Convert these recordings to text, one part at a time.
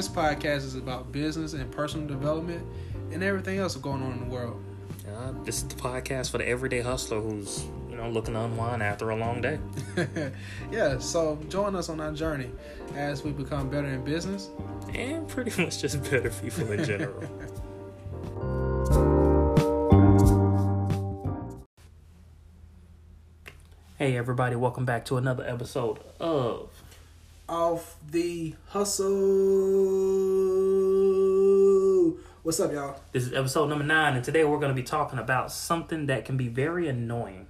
This podcast is about business and personal development and everything else going on in the world. This is the podcast for the everyday hustler who's, looking to unwind after a long day. Yeah, so join us on our journey as we become better in business. And pretty much just better people in general. Hey everybody, welcome back to another episode of Off the Hustle. What's up, y'all? This is episode number 9, and today we're going to be talking about something that can be very annoying.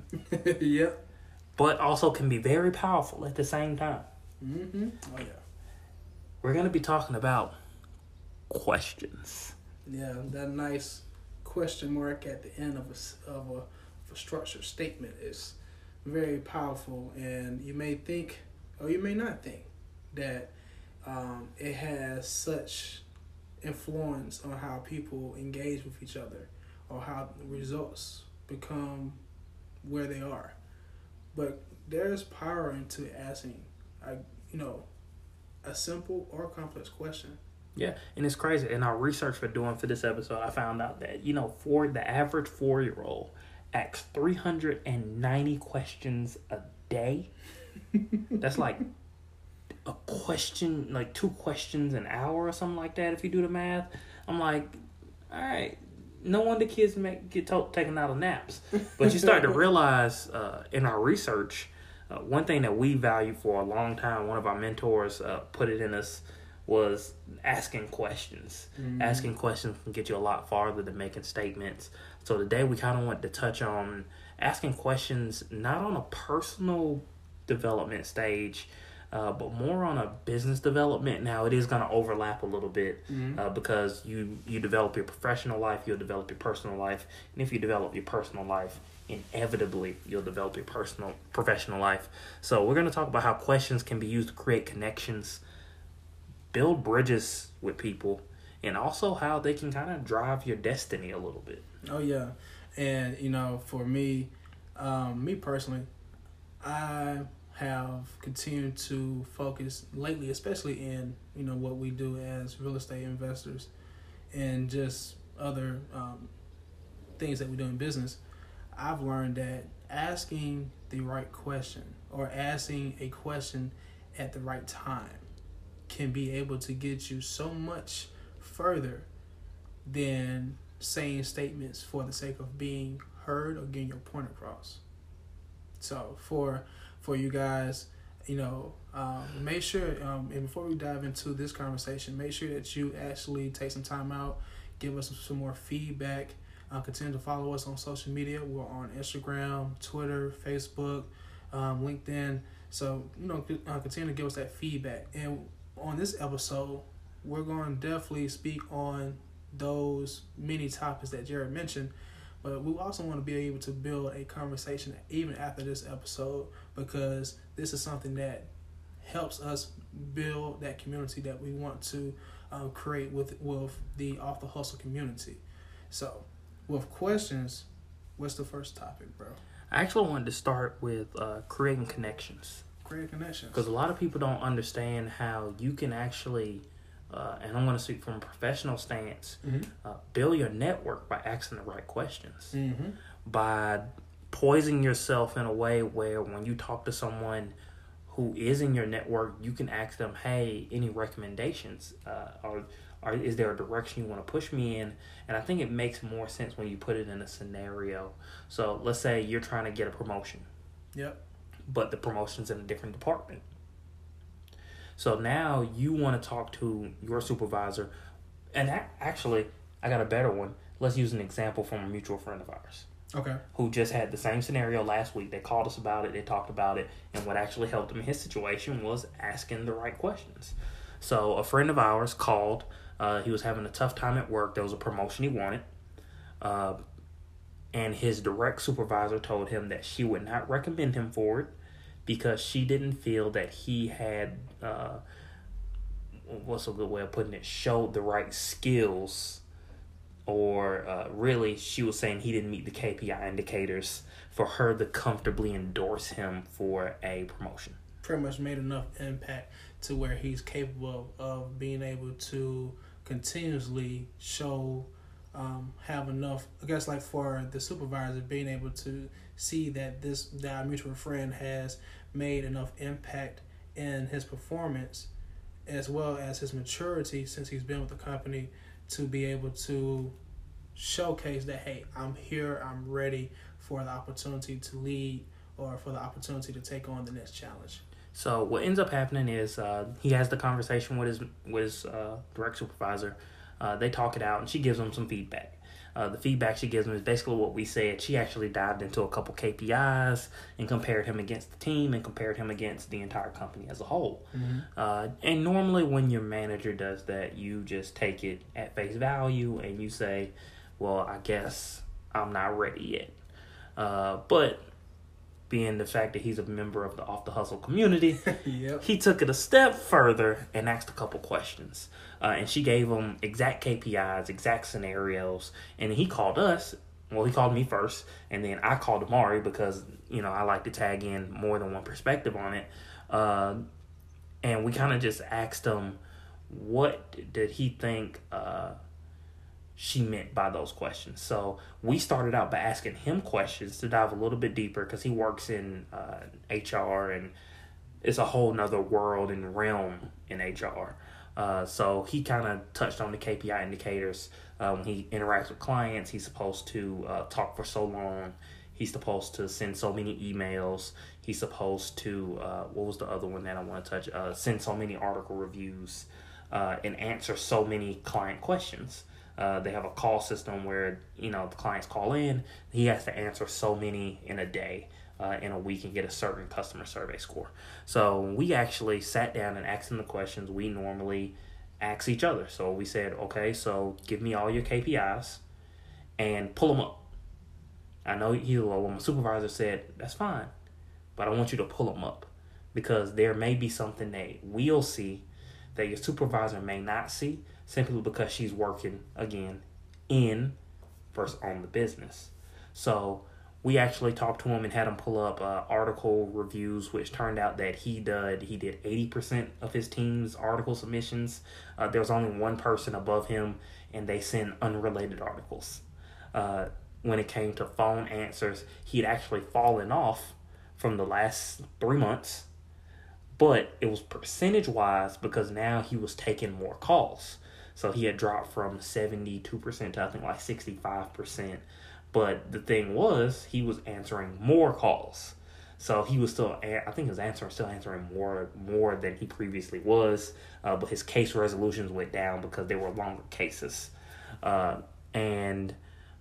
Yep. But also can be very powerful at the same time. Mm-hmm. Oh, yeah. We're going to be talking about questions. Yeah, that nice question mark at the end of a structured statement is very powerful, and you may think or you may not think that it has such influence on how people engage with each other or how results become where they are, but there's power into asking a simple or complex question. Yeah, and it's crazy. In our research we're doing for this episode, I found out that for the average 4-year-old asks 390 questions a day. That's like a question, like 2 questions an hour or something like that if you do the math. I'm like, all right, no wonder kids get taken out of naps. But you start to realize in our research, one thing that we value for a long time, one of our mentors put it in us, was asking questions. Mm-hmm. Asking questions can get you a lot farther than making statements. So today we kind of want to touch on asking questions, not on a personal development stage, but more on a business development. Now, it is going to overlap a little bit, mm-hmm. Because you develop your professional life, you'll develop your personal life. And if you develop your personal life, inevitably, you'll develop your professional life. So we're going to talk about how questions can be used to create connections, build bridges with people, and also how they can kind of drive your destiny a little bit. Oh, yeah. And, for me personally, I have continued to focus lately, especially in, what we do as real estate investors and just other things that we do in business. I've learned that asking the right question or asking a question at the right time can be able to get you so much further than saying statements for the sake of being heard or getting your point across. So for you guys, make sure, and before we dive into this conversation, make sure that you actually take some time out, give us some more feedback, continue to follow us on social media. We're on Instagram, Twitter, Facebook, LinkedIn. So, continue to give us that feedback. And on this episode, we're going to definitely speak on those many topics that Jared mentioned, but we also want to be able to build a conversation even after this episode, because this is something that helps us build that community that we want to create with the Off the Hustle community. So with questions, what's the first topic, bro? I actually wanted to start with creating connections. Because a lot of people don't understand how you can actually, and I'm going to speak from a professional stance, mm-hmm. Build your network by asking the right questions, mm-hmm. by poising yourself in a way where when you talk to someone who is in your network, you can ask them, hey, any recommendations? Or is there a direction you want to push me in? And I think it makes more sense when you put it in a scenario. So let's say you're trying to get a promotion. Yep. But the promotion's in a different department. So now you want to talk to your supervisor. And actually, I got a better one. Let's use an example from a mutual friend of ours. Okay. Who just had the same scenario last week. They called us about it. They talked about it. And what actually helped him in his situation was asking the right questions. So a friend of ours called. He was having a tough time at work. There was a promotion he wanted. And his direct supervisor told him that she would not recommend him for it because she didn't feel that he had, what's a good way of putting it, showed the right skills, or really she was saying he didn't meet the KPI indicators for her to comfortably endorse him for a promotion. pretty much made enough impact to where he's capable of being able to continuously show, have enough, I guess, like for the supervisor, being able to see that that our mutual friend has made enough impact in his performance as well as his maturity since he's been with the company to be able to showcase that, hey, I'm here, I'm ready for the opportunity to lead or for the opportunity to take on the next challenge. So what ends up happening is he has the conversation with his direct supervisor. They talk it out, and she gives him some feedback. The feedback she gives him is basically what we said. She actually dived into a couple KPIs and compared him against the team and compared him against the entire company as a whole. Mm-hmm. And normally when your manager does that, you just take it at face value and you say, well, I guess I'm not ready yet. But being the fact that he's a member of the Off the Hustle community, yep, he took it a step further and asked a couple questions. And she gave him exact KPIs, exact scenarios, and he called us. Well, he called me first, and then I called Amari because, you know, I like to tag in more than one perspective on it. And we kind of just asked him, what did he think she meant by those questions? So we started out by asking him questions to dive a little bit deeper because he works in HR, and it's a whole nother world and realm in HR. So he kind of touched on the KPI indicators. When he interacts with clients, he's supposed to talk for so long. He's supposed to send so many emails. He's supposed to, what was the other one that I want to touch? Send so many article reviews and answer so many client questions. They have a call system where, you know, the clients call in. He has to answer so many in a day, in a week, and get a certain customer survey score. So we actually sat down and asked him the questions we normally ask each other. So we said, okay, so give me all your KPIs and pull them up. I know my supervisor said, that's fine, but I want you to pull them up because there may be something that we'll see that your supervisor may not see, simply because she's working, again, in versus on the business. So we actually talked to him and had him pull up article reviews, which turned out that he did 80% of his team's article submissions. There was only one person above him, and they send unrelated articles. When it came to phone answers, he had actually fallen off from the last 3 months, but it was percentage-wise because now he was taking more calls. So he had dropped from 72% to, I think, like 65%. But the thing was, he was answering more calls. So he was still, I think he was answering more than he previously was. But his case resolutions went down because they were longer cases. And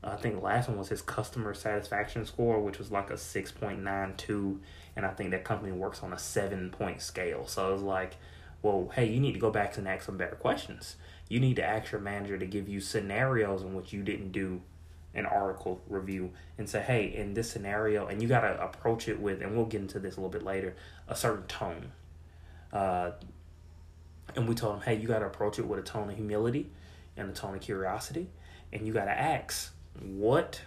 I think the last one was his customer satisfaction score, which was like a 6.92. And I think that company works on a 7-point scale. So it was like, well, hey, you need to go back and ask some better questions. You need to ask your manager to give you scenarios in which you didn't do an article review and say, hey, in this scenario, and you got to approach it with, and we'll get into this a little bit later, a certain tone. And we told him, hey, you got to approach it with a tone of humility and a tone of curiosity. And you got to ask, what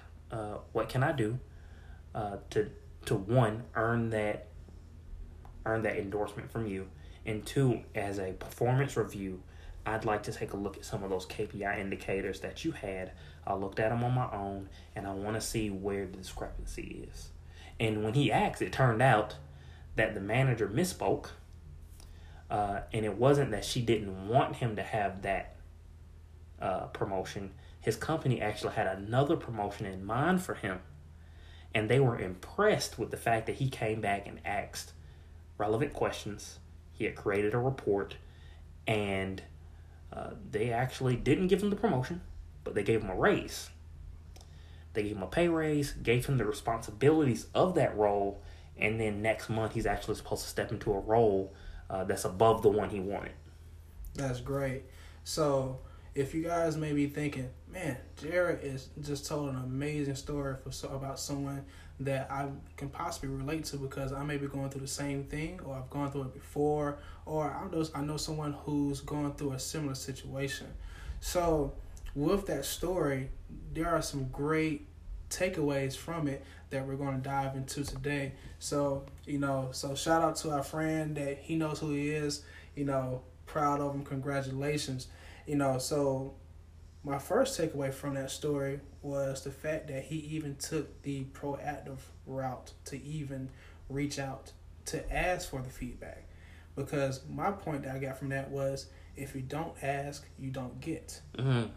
can I do to one, earn that endorsement from you, and two, as a performance review, I'd like to take a look at some of those KPI indicators that you had. I looked at them on my own, and I want to see where the discrepancy is. And when he asked, it turned out that the manager misspoke, and it wasn't that she didn't want him to have that promotion. His company actually had another promotion in mind for him, and they were impressed with the fact that he came back and asked relevant questions. He had created a report, and they actually didn't give him the promotion, but they gave him a raise. They gave him a pay raise, gave him the responsibilities of that role, and then next month he's actually supposed to step into a role that's above the one he wanted. That's great. So if you guys may be thinking, man, Jared is just told an amazing story about someone that I can possibly relate to because I may be going through the same thing, or I've gone through it before, or I know someone who's going through a similar situation. So with that story, there are some great takeaways from it that we're going to dive into today. So, so shout out to our friend that he knows who he is, proud of him. Congratulations. So my first takeaway from that story was the fact that he even took the proactive route to even reach out to ask for the feedback. Because my point that I got from that was, if you don't ask, you don't get. 100%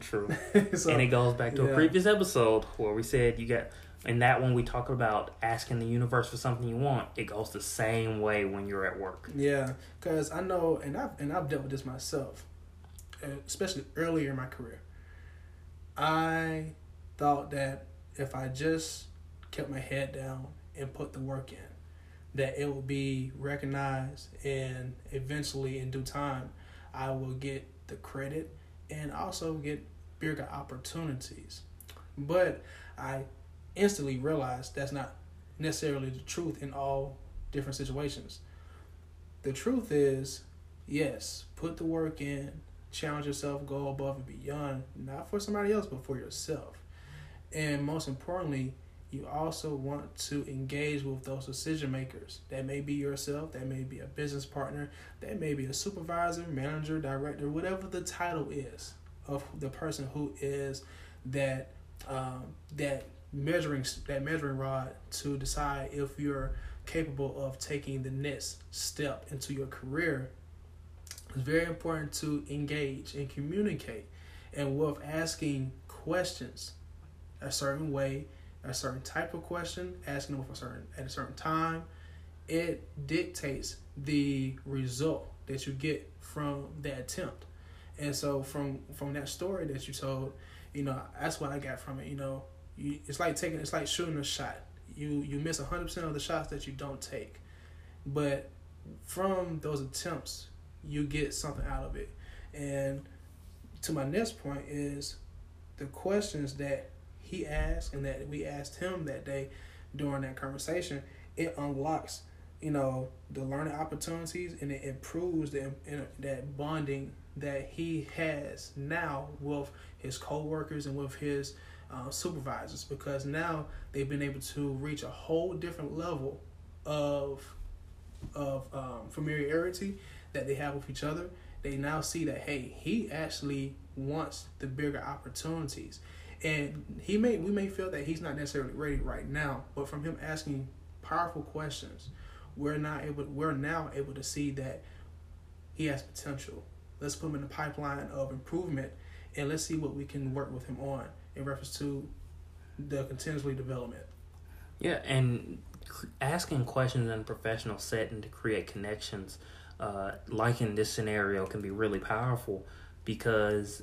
true. So, and it goes back to a previous episode where we said you got, in that one we talk about asking the universe for something you want. It goes the same way when you're at work. Yeah, because I know, and I've dealt with this myself, especially earlier in my career. I thought that if I just kept my head down and put the work in, that it will be recognized, and eventually in due time I will get the credit and also get bigger opportunities. But I instantly realized that's not necessarily the truth in all different situations. The truth is, yes, put the work in, challenge yourself, go above and beyond, not for somebody else, but for yourself. And most importantly, you also want to engage with those decision makers. That may be yourself, that may be a business partner, that may be a supervisor, manager, director, whatever the title is of the person who is that measuring rod to decide if you're capable of taking the next step into your career. It's very important to engage and communicate, and with asking questions a certain way, a certain type of question, asking them for at a certain time, it dictates the result that you get from that attempt. And so from that story that you told, that's what I got from it. It's like shooting a shot. You miss 100% of the shots that you don't take, but from those attempts, you get something out of it. And to my next point is the questions that he asked and that we asked him that day during that conversation, it unlocks, the learning opportunities, and it improves that bonding that he has now with his co-workers and with his supervisors, because now they've been able to reach a whole different level of familiarity that they have with each other. They now see that, hey, he actually wants the bigger opportunities. And we may feel that he's not necessarily ready right now, but from him asking powerful questions, we're now able to see that he has potential. Let's put him in the pipeline of improvement, and let's see what we can work with him on in reference to the continuously development. Yeah, and asking questions in a professional setting to create connections, like in this scenario, can be really powerful, because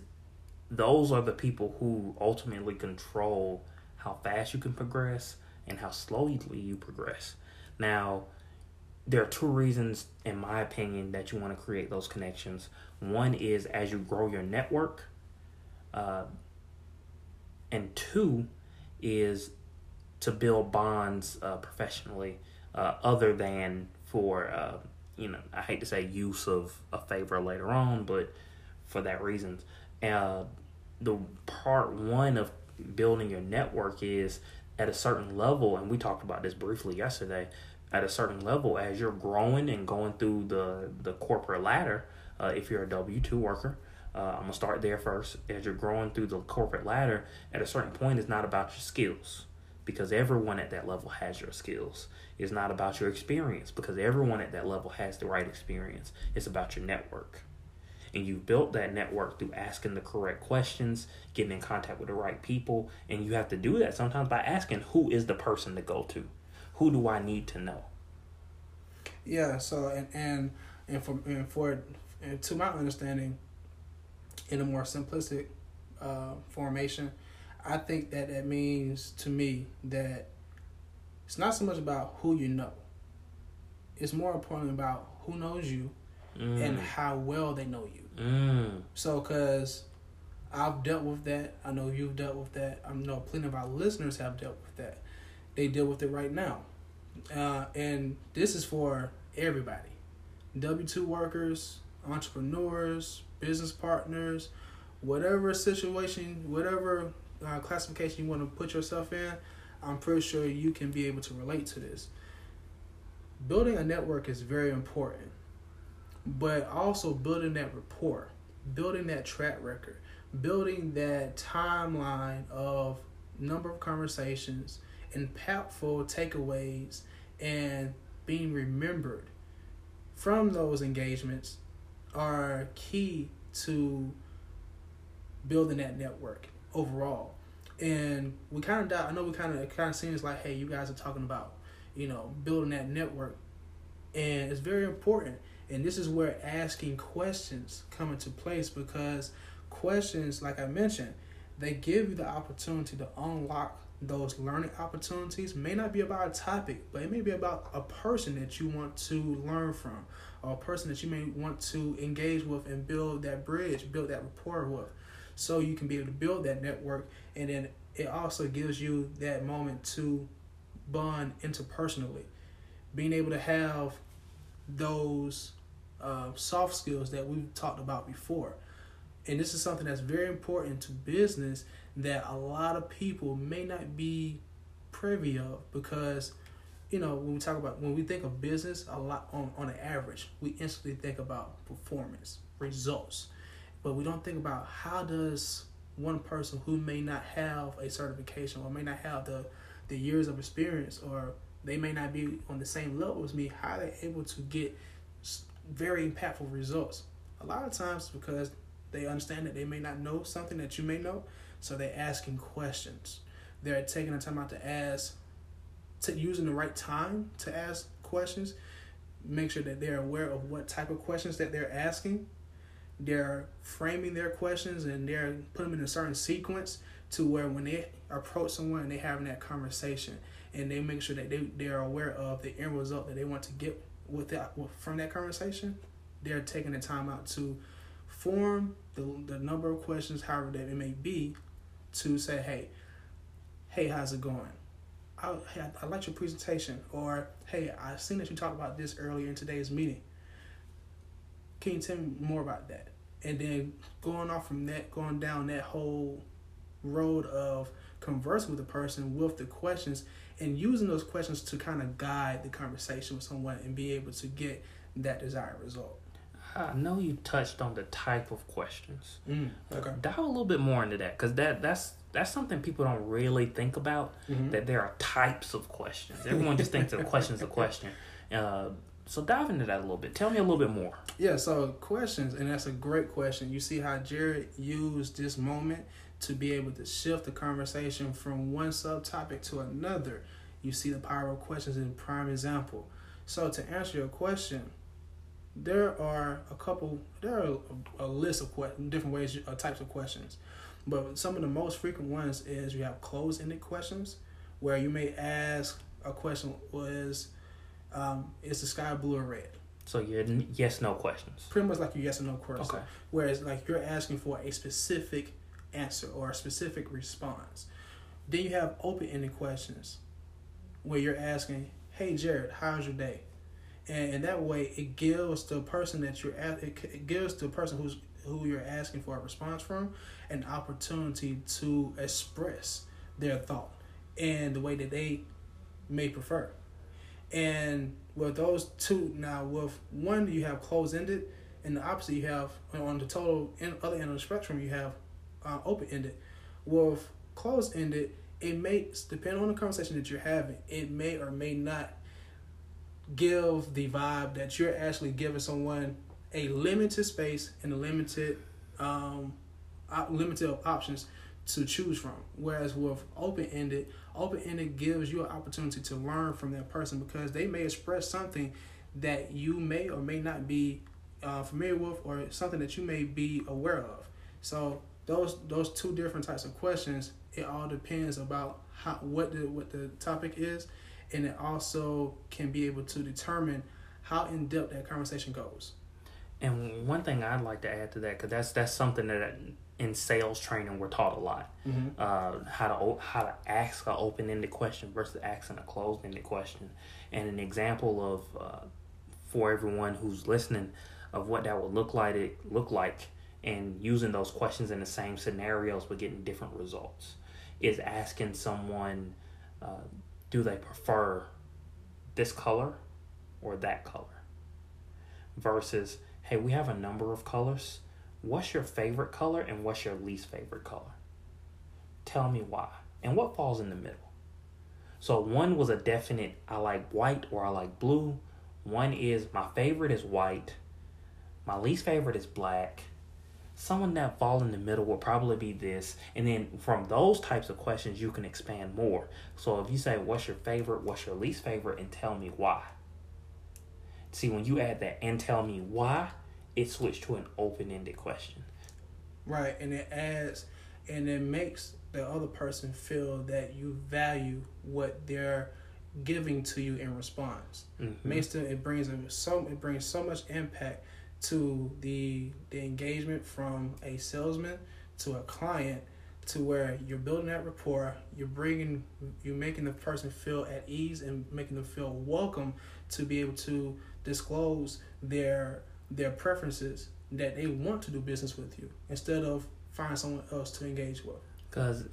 those are the people who ultimately control how fast you can progress and how slowly you progress. Now, there are two reasons, in my opinion, that you want to create those connections. One is as you grow your network, and two is to build bonds professionally, other than for, I hate to say use of a favor later on, but for that reason. The part one of building your network is at a certain level, and we talked about this briefly yesterday, at a certain level, as you're growing and going through the corporate ladder, if you're a W-2 worker, I'm going to start there first. As you're growing through the corporate ladder, at a certain point, it's not about your skills, because everyone at that level has your skills. It's not about your experience, because everyone at that level has the right experience. It's about your network. And you've built that network through asking the correct questions, getting in contact with the right people. And you have to do that sometimes by asking, who is the person to go to? Who do I need to know? Yeah, so and to my understanding, in a more simplistic formation, I think that means to me that it's not so much about who you know. It's more important about who knows you. Mm. And how well they know you. Mm. So, because I've dealt with that. I know you've dealt with that. I know plenty of our listeners have dealt with that. They deal with it right now. And this is for everybody. W-2 workers, entrepreneurs, business partners, whatever situation, whatever classification you want to put yourself in, I'm pretty sure you can be able to relate to this. Building a network is very important, but also building that rapport, building that track record, building that timeline of number of conversations, impactful takeaways, and being remembered from those engagements are key to building that network overall. And we kind of, I know we kind of seems like, hey, you guys are talking about, building that network, and it's very important. And this is where asking questions come into place, because questions, like I mentioned, they give you the opportunity to unlock those learning opportunities. May not be about a topic, but it may be about a person that you want to learn from, or a person that you may want to engage with and build that bridge, build that rapport with. So you can be able to build that network, and then it also gives you that moment to bond interpersonally. Being able to have those soft skills that we've talked about before. And this is something that's very important to business that a lot of people may not be privy of, because, when we think of business, a lot on an average, we instantly think about performance, results, but we don't think about how does one person who may not have a certification or may not have the years of experience, or they may not be on the same level as me, how they're able to get very impactful results. A lot of times because they understand that they may not know something that you may know, so they're asking questions. They're taking the time out to ask, using the right time to ask questions, make sure that they're aware of what type of questions that they're asking. They're framing their questions and they're putting them in a certain sequence to where when they approach someone and they're having that conversation, and they make sure that they're aware of the end result that they want to get from that conversation, they're taking the time out to form the number of questions, however that it may be, to say, hey, how's it going? I liked your presentation. Or, hey, I seen that you talked about this earlier in today's meeting. Can you tell me more about that? And then going down that whole road of conversing with the person with the questions and using those questions to kind of guide the conversation with someone and be able to get that desired result. I know you touched on the type of questions. Okay. Dive a little bit more into that, because that's something people don't really think about, that there are types of questions. Everyone just thinks a question's a question. So dive into that a little bit. Tell me a little bit more. Yeah, so questions, and that's a great question. You see how Jared used this moment to be able to shift the conversation from one subtopic to another. You see the power of questions in prime example. So to answer your question, there are a list of different ways, types of questions. But some of the most frequent ones is you have closed-ended questions, where you may ask a question was, is the sky blue or red? So your yes-no questions. Pretty much like your yes or no question. Okay. Whereas like you're asking for a specific answer or a specific response. Then you have open-ended questions, where you're asking, hey, Jared, how's your day? And that way, it gives the person who you're asking for a response from an opportunity to express their thought in the way that they may prefer. And with those two, now with one you have closed ended, and the opposite you have on the total other end of the spectrum you have open ended. With closed ended, it may depend on the conversation that you're having. It may or may not give the vibe that you're actually giving someone a limited space and a limited options to choose from. Whereas with open-ended gives you an opportunity to learn from that person, because they may express something that you may or may not be familiar with, or something that you may be aware of. So those two different types of questions, it all depends about what the topic is. And it also can be able to determine how in depth that conversation goes. And one thing I'd like to add to that, because that's something that in sales training we're taught a lot, how to ask an open ended question versus asking a closed ended question. And an example of for everyone who's listening of what that would look like, and using those questions in the same scenarios but getting different results, is asking someone, do they prefer this color or that color? Versus, hey, we have a number of colors. What's your favorite color and what's your least favorite color? Tell me why. And what falls in the middle? So one was a definite, I like white or I like blue. One is my favorite is white. My least favorite is black. Someone that falls in the middle will probably be this. And then from those types of questions, you can expand more. So if you say, what's your favorite? What's your least favorite? And tell me why. See, when you add that and tell me why, it switched to an open-ended question. Right, and it adds, and it makes the other person feel that you value what they're giving to you in response. Mm-hmm. It brings so much impact to the engagement from a salesman to a client, to where you're building that rapport, you're making the person feel at ease and making them feel welcome to be able to disclose their preferences, that they want to do business with you instead of find someone else to engage with.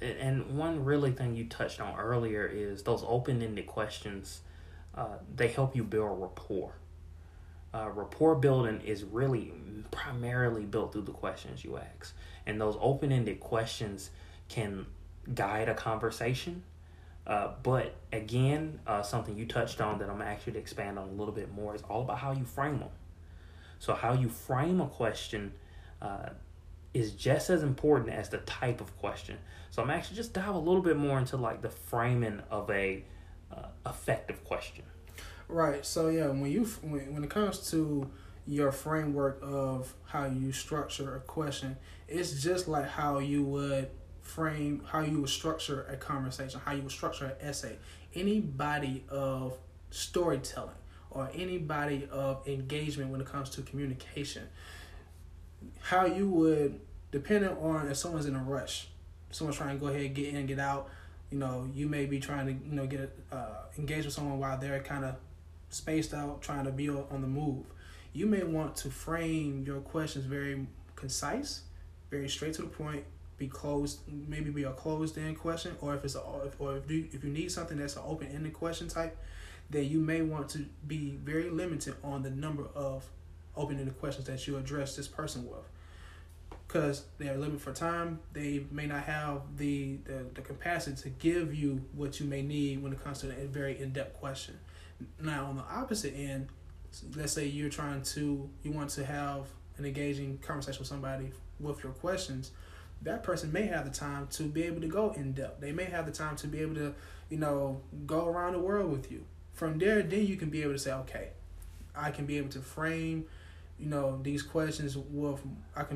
And one really thing you touched on earlier is those open-ended questions, they help you build rapport. Rapport building is really primarily built through the questions you ask. And those open-ended questions can guide a conversation. But again, something you touched on that I'm actually to expand on a little bit more is all about how you frame them. So how you frame a question is just as important as the type of question. So I'm actually just dive a little bit more into like the framing of a effective question. Right. So yeah, when it comes to your framework of how you structure a question, it's just like how you would structure a conversation, how you would structure an essay, any body of storytelling, or anybody of engagement when it comes to communication. How you would, depending on if someone's in a rush, someone's trying to go ahead, get in, get out, you may be trying to, get engaged with someone while they're kind of spaced out, trying to be on the move. You may want to frame your questions very concise, very straight to the point, be a closed-end question, or if you need something that's an open-ended question type, then you may want to be very limited on the number of open-ended questions that you address this person with, because they're limited for time. They may not have the capacity to give you what you may need when it comes to a very in-depth question. Now, on the opposite end, let's say you want to have an engaging conversation with somebody with your questions. That person may have the time to be able to go in-depth. They may have the time to be able to, go around the world with you. From there, then you can be able to say, okay, I can be able to frame, these questions with,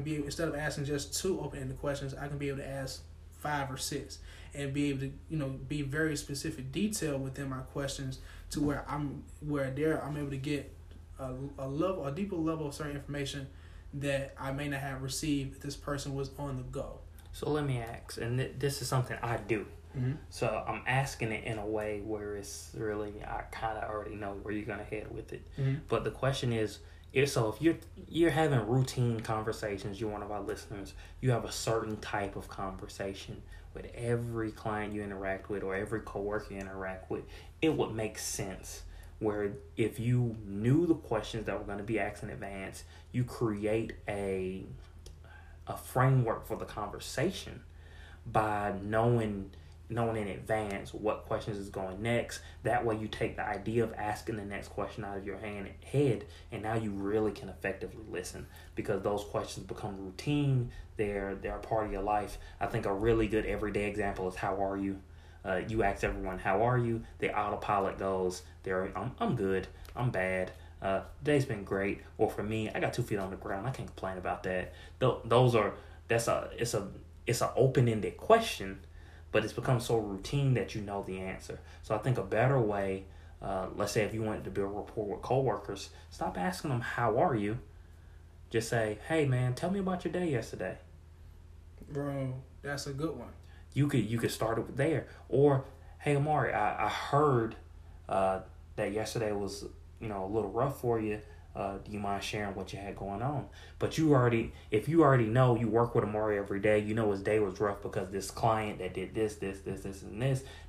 instead of asking just 2 open-ended questions, I can be able to ask 5 or 6 and be able to, be very specific detail within my questions to where I'm able to get a deeper level of certain information that I may not have received if this person was on the go. So let me ask, and this is something I do. Mm-hmm. So I'm asking it in a way where it's really, I kind of already know where you're going to head with it. Mm-hmm. But the question is, if you're having routine conversations, you're one of our listeners, you have a certain type of conversation with every client you interact with or every coworker you interact with, it would make sense where if you knew the questions that were going to be asked in advance, you create a framework for the conversation by knowing in advance what questions is going next. That way you take the idea of asking the next question out of your head, and now you really can effectively listen because those questions become routine. They're a part of your life. I think a really good everyday example is how are you? You ask everyone, how are you? The autopilot goes, I'm good, I'm bad, today's been great. Or for me, I got 2 feet on the ground, I can't complain about that. It's an open-ended question, but it's become so routine that you know the answer. So I think a better way, let's say if you wanted to build rapport with coworkers, stop asking them, how are you? Just say, hey man, tell me about your day yesterday. Bro, that's a good one. You could start it there. Or, hey, Amari, I heard that yesterday was, a little rough for you. do you mind sharing what you had going on? But if you already know you work with Amari every day, you know his day was rough because this client that did this.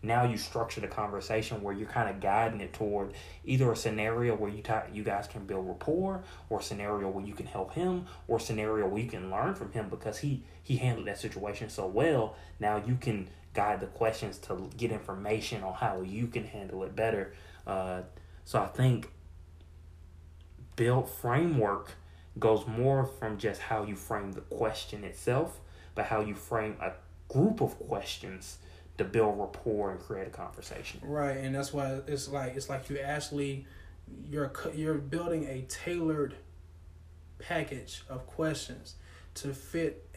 Now you structure the conversation where you're kind of guiding it toward either a scenario where you guys can build rapport, or a scenario where you can help him, or a scenario where you can learn from him because he handled that situation so well. Now you can guide the questions to get information on how you can handle it better. So I think build framework goes more from just how you frame the question itself, but how you frame a group of questions to build rapport and create a conversation. Right, and that's why it's like you actually you're building a tailored package of questions to fit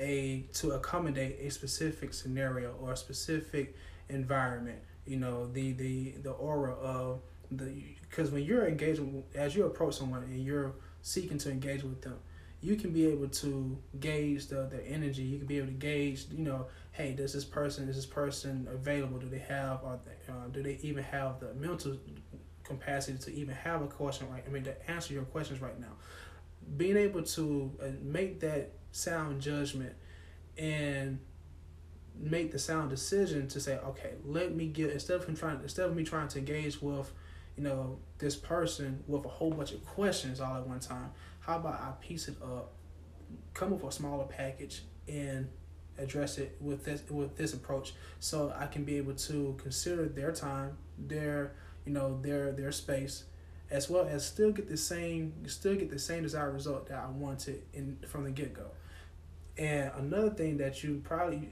to accommodate a specific scenario or a specific environment. You know, the aura of because when you're engaging, as you approach someone and you're seeking to engage with them, you can be able to gauge their energy. You can be able to gauge, you know, hey, is this person available? Do they even have the mental capacity to even have a question? Right? I mean, to answer your questions right now. Being able to make that sound judgment and make the sound decision to say, okay, let me get instead of me trying to engage with, you know, this person with a whole bunch of questions all at one time, how about I piece it up, come up with a smaller package and address it with this approach, so I can be able to consider their time, their space, as well as still get the same desired result that I wanted from the get-go. And another thing that you probably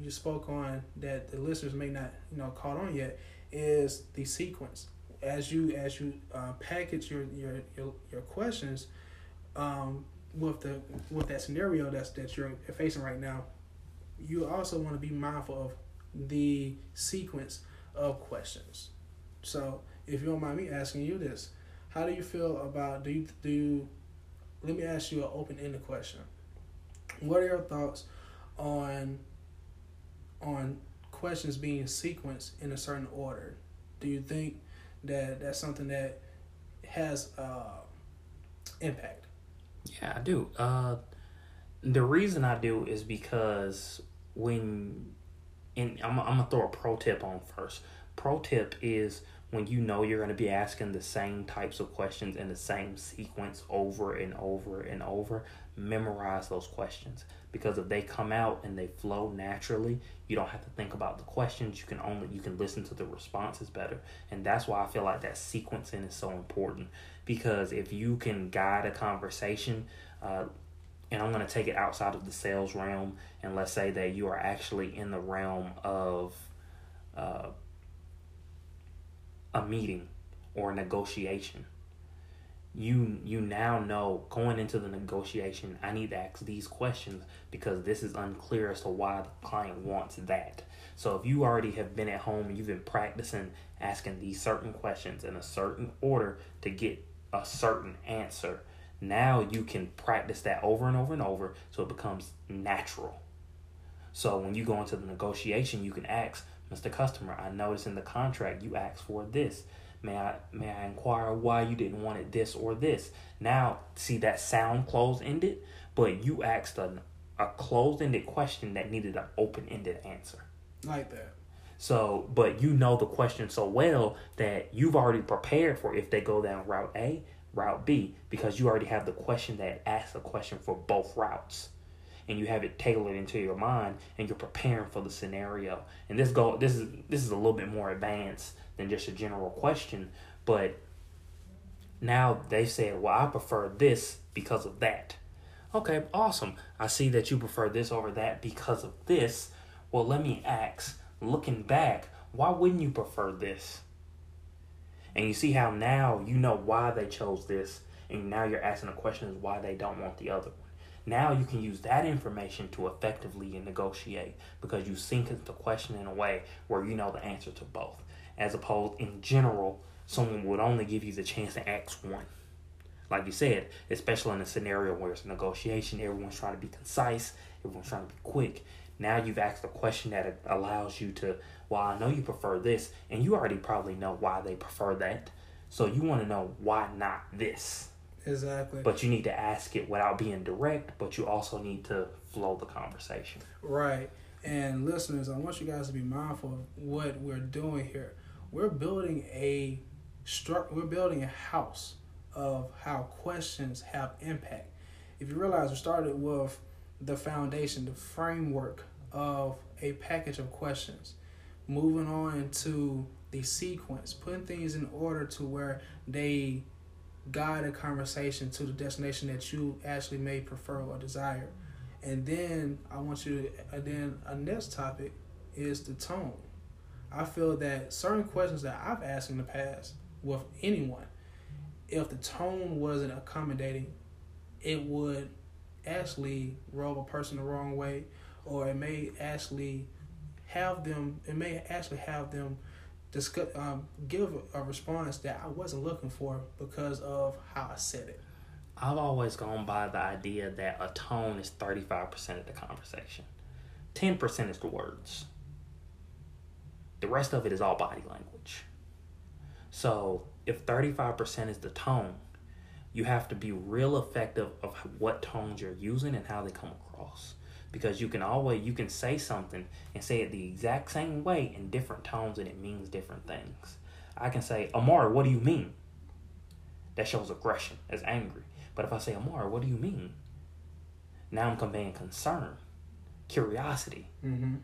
you spoke on that the listeners may not caught on yet is the sequence. As you package your questions with that scenario that you're facing right now, you also want to be mindful of the sequence of questions. So if you don't mind me asking you this, how do you feel about let me ask you an open-ended question. What are your thoughts on questions being sequenced in a certain order? Do you think that's something that has impact? Yeah, I do. The reason I do is because I'm gonna throw a pro tip on first. Pro tip is when you know you're gonna be asking the same types of questions in the same sequence over and over and over, memorize those questions, because if they come out and they flow naturally, you don't have to think about the questions. You can listen to the responses better. And that's why I feel like that sequencing is so important, because if you can guide a conversation, and I'm going to take it outside of the sales realm, and let's say that you are actually in the realm of a meeting or a negotiation. You now know going into the negotiation, I need to ask these questions because this is unclear as to why the client wants that. So if you already have been at home and you've been practicing asking these certain questions in a certain order to get a certain answer, now you can practice that over and over and over so it becomes natural. So when you go into the negotiation, you can ask, Mr. Customer, I noticed in the contract you asked for this. May I inquire why you didn't want it this or this? Now, see, that sound closed-ended, but you asked a closed-ended question that needed an open-ended answer. Like that. So, but you know the question so well that you've already prepared for if they go down route A, route B, because you already have the question that asks a question for both routes. And you have it tailored into your mind, and you're preparing for the scenario. And this is a little bit more advanced than just a general question, but now they say, well, I prefer this because of that. Okay, awesome. I see that you prefer this over that because of this. Well, let me ask, looking back, why wouldn't you prefer this? And you see how now you know why they chose this, and now you're asking the question is why they don't want the other one. Now you can use that information to effectively negotiate because you sync the question in a way where you know the answer to both. As opposed, in general, someone would only give you the chance to ask one. Like you said, especially in a scenario where it's a negotiation, everyone's trying to be concise, everyone's trying to be quick. Now you've asked a question that allows you to, well, I know you prefer this, and you already probably know why they prefer that. So you want to know why not this. Exactly. But you need to ask it without being direct, but you also need to flow the conversation. Right. And listeners, I want you guys to be mindful of what we're doing here. We're building a house of how questions have impact. If you realize, we started with the foundation, the framework of a package of questions, moving on to the sequence, putting things in order to where they guide a conversation to the destination that you actually may prefer or desire. And then a next topic is the tone. I feel that certain questions that I've asked in the past with anyone, if the tone wasn't accommodating, it would actually rub a person the wrong way, or it may actually have them discuss, give a response that I wasn't looking for because of how I said it. I've always gone by the idea that a tone is 35% of the conversation. 10% is the words. The rest of it is all body language. So if 35% is the tone, you have to be real effective of what tones you're using and how they come across. Because you can say something and say it the exact same way in different tones, and it means different things. I can say, Amara, what do you mean? That shows aggression, that's angry. But if I say, Amara, what do you mean? Now I'm conveying concern, curiosity. Mm-hmm.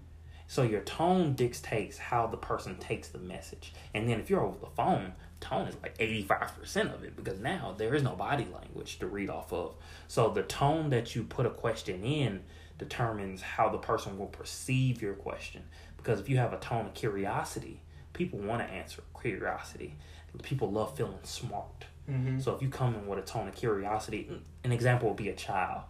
So your tone dictates how the person takes the message. And then if you're over the phone, tone is like 85% of it, because now there is no body language to read off of. So the tone that you put a question in determines how the person will perceive your question. Because if you have a tone of curiosity, people want to answer curiosity. People love feeling smart. Mm-hmm. So if you come in with a tone of curiosity, an example would be a child.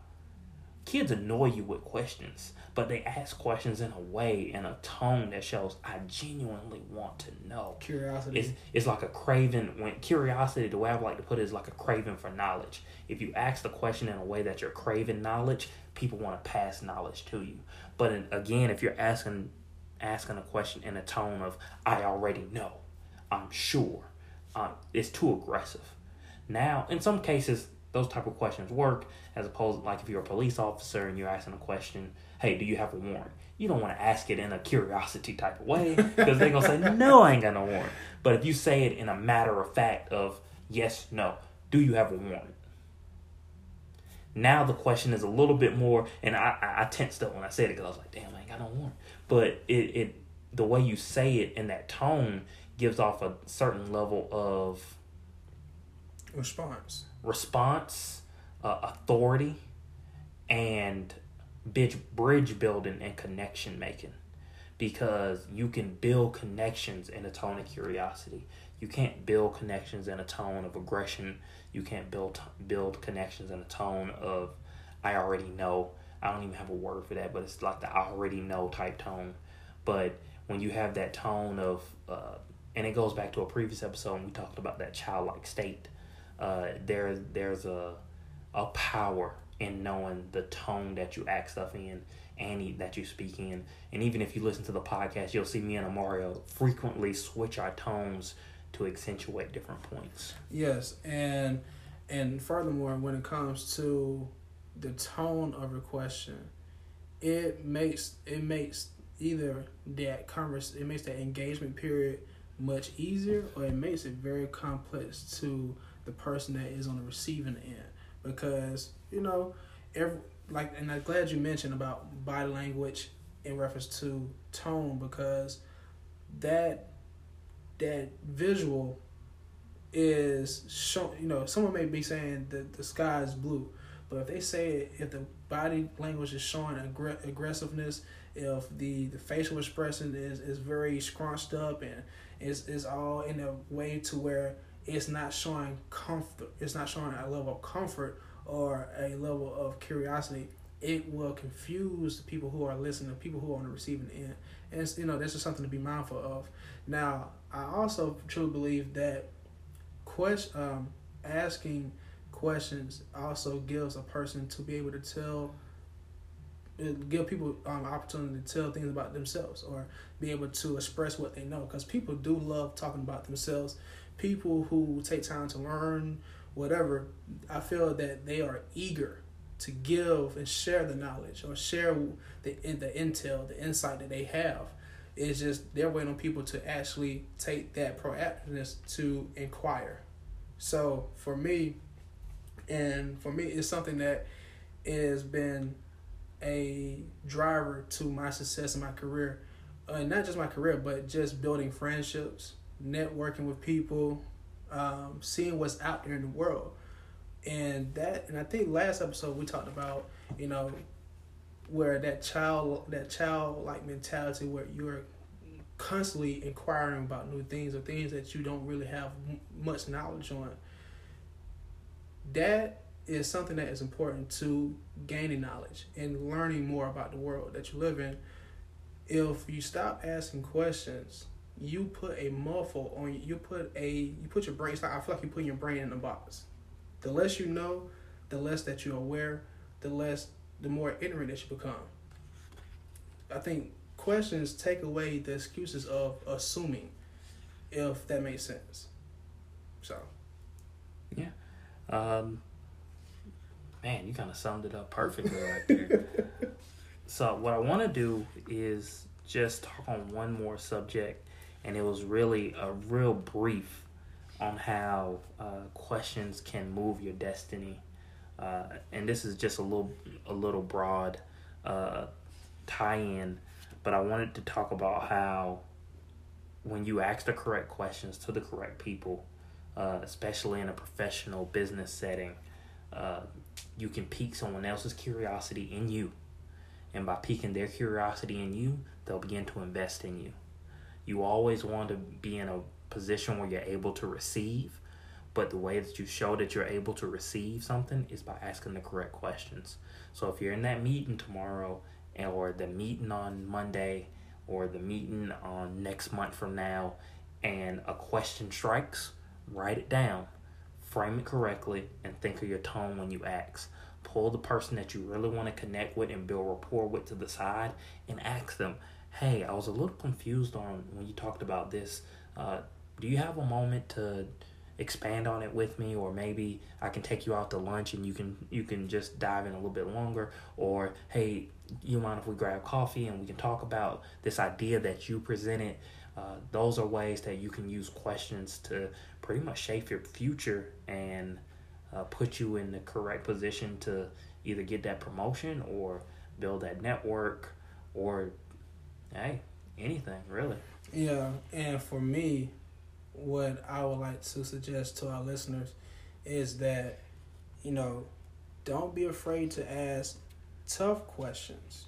Kids annoy you with questions, but they ask questions in a way and a tone that shows, I genuinely want to know. Curiosity. It's like a craving. When curiosity, the way I like to put it, is like a craving for knowledge. If you ask the question in a way that you're craving knowledge, people want to pass knowledge to you. But again, if you're asking a question in a tone of, I already know, I'm sure, it's too aggressive. Now, in some cases, those type of questions work, as opposed to like if you're a police officer and you're asking a question, hey, do you have a warrant? You don't want to ask it in a curiosity type of way, because they're going to say, no, I ain't got no warrant. But if you say it in a matter of fact of yes, no, do you have a warrant? Now the question is a little bit more, and I tensed up when I said it because I was like, damn, I ain't got no warrant. But it the way you say it in that tone gives off a certain level of response, authority, and bridge building and connection making, because you can build connections in a tone of curiosity. You can't build connections in a tone of aggression. You can't build connections in a tone of, I already know. I don't even have a word for that, but it's like the I already know type tone. But when you have that tone of, and it goes back to a previous episode when we talked about that childlike state, there's a power in knowing the tone that you act stuff in and that you speak in. And even if you listen to the podcast, you'll see me and Amario frequently switch our tones to accentuate different points. Yes, and furthermore, when it comes to the tone of a question, it makes that engagement period much easier, or it makes it very complex to the person that is on the receiving end, because and I'm glad you mentioned about body language in reference to tone, because that visual is shown. Someone may be saying that the sky is blue, but if they say it, if the body language is showing aggressiveness, if the facial expression is very scrunched up and is all in a way to where it's not showing comfort. It's not showing a level of comfort or a level of curiosity. It will confuse the people who are listening, the people who are on the receiving end. And it's, this is something to be mindful of. Now, I also truly believe that asking questions also gives a person to be able to give people opportunity to tell things about themselves or be able to express what they know. Because people do love talking about themselves. People who take time to learn whatever, I feel that they are eager to give and share the knowledge or share the intel, the insight that they have. It's just they're waiting on people to actually take that proactiveness to inquire. So for me, it's something that has been a driver to my success in my career. Not just my career, but just building friendships, networking with people, seeing what's out there in the world. And I think last episode we talked about, you know, where that childlike mentality where you're constantly inquiring about new things or things that you don't really have much knowledge on. That is something that is important to gaining knowledge and learning more about the world that you live in. If you stop asking questions, you put your brain. It's like, I feel like you're putting your brain in a box. The less you know, the less that you're aware, the more ignorant that you become. I think questions take away the excuses of assuming, if that makes sense. So. Yeah. Man, you kind of summed it up perfectly right there. So what I want to do is just talk on one more subject, and it was really a real brief on how questions can move your destiny. And this is just a little broad tie-in, but I wanted to talk about how when you ask the correct questions to the correct people, especially in a professional business setting, you can pique someone else's curiosity in you. And by piquing their curiosity in you, they'll begin to invest in you. You always want to be in a position where you're able to receive, but the way that you show that you're able to receive something is by asking the correct questions. So if you're in that meeting tomorrow, or the meeting on Monday, or the meeting on next month from now, and a question strikes, write it down, frame it correctly, and think of your tone when you ask. Pull the person that you really want to connect with and build rapport with to the side and ask them, hey, I was a little confused on when you talked about this. Do you have a moment to expand on it with me, or maybe I can take you out to lunch and you can just dive in a little bit longer, or hey, you mind if we grab coffee and we can talk about this idea that you presented? Those are ways that you can use questions to pretty much shape your future and put you in the correct position to either get that promotion or build that network or, hey, anything really. Yeah, and for me, what I would like to suggest to our listeners is that, you know, don't be afraid to ask tough questions.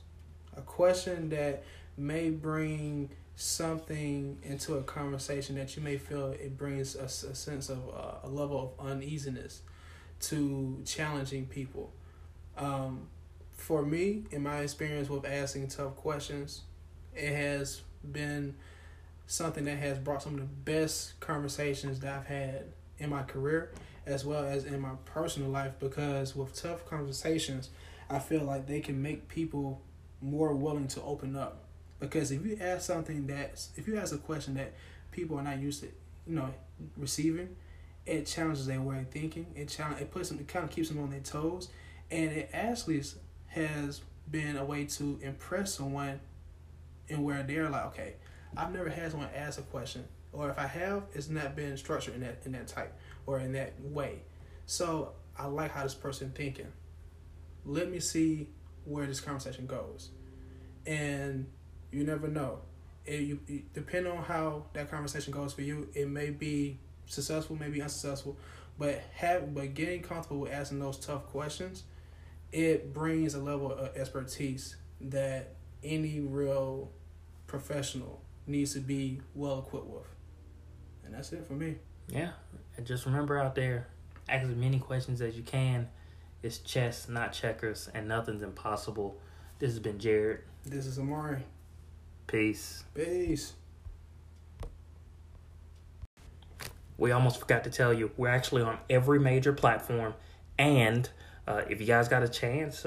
A question that may bring something into a conversation that you may feel it brings a sense of a level of uneasiness to challenging people. For me, in my experience with asking tough questions, it has been something that has brought some of the best conversations that I've had in my career as well as in my personal life, because with tough conversations, I feel like they can make people more willing to open up. Because if you ask a question that people are not used to, you know, receiving, it challenges their way of thinking. It kind of keeps them on their toes, and it actually has been a way to impress someone, and where they're like, okay, I've never had someone ask a question, or if I have, it's not been structured in that type or in that way. So I like how this person thinking. Let me see where this conversation goes, and you never know. It depending on how that conversation goes for you, it may be successful, maybe unsuccessful, but getting comfortable with asking those tough questions, it brings a level of expertise that any real professional needs to be well equipped with. And that's it for me. Yeah. And just remember out there, ask as many questions as you can. It's chess, not checkers, and nothing's impossible. This has been Jared. This is Amari. Peace. Peace. We almost forgot to tell you, we're actually on every major platform. And if you guys got a chance,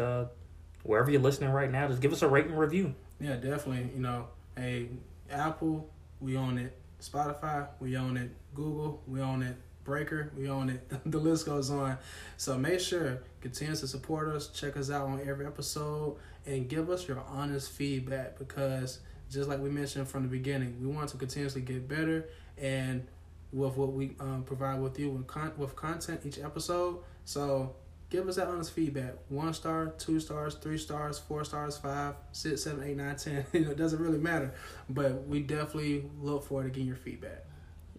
wherever you're listening right now, just give us a rate and review. Yeah, definitely. You know, hey, Apple, we own it. Spotify, we own it. Google, we own it. Breaker, we own it. The list goes on. So make sure, continue to support us, check us out on every episode, and give us your honest feedback, because just like we mentioned from the beginning, we want to continuously get better, and with what we provide with you with content each episode. So give us that honest feedback. 1 star, 2 stars, 3 stars, 4 stars, 5, 6, 7, 8, 9, 10. It doesn't really matter, but we definitely look forward to getting your feedback.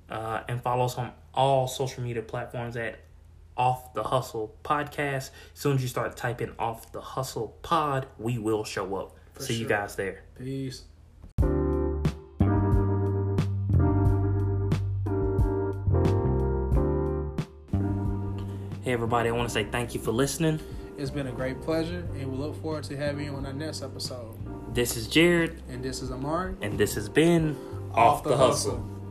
And follow us on all social media platforms at Off the Hustle Podcast. As soon as you start typing Off the Hustle Pod, we will show up. See you guys there. Peace. Hey, everybody, I want to say thank you for listening. It's been a great pleasure, and we look forward to having you on our next episode. This is Jared. And this is Amari. And this has been Off the Hustle.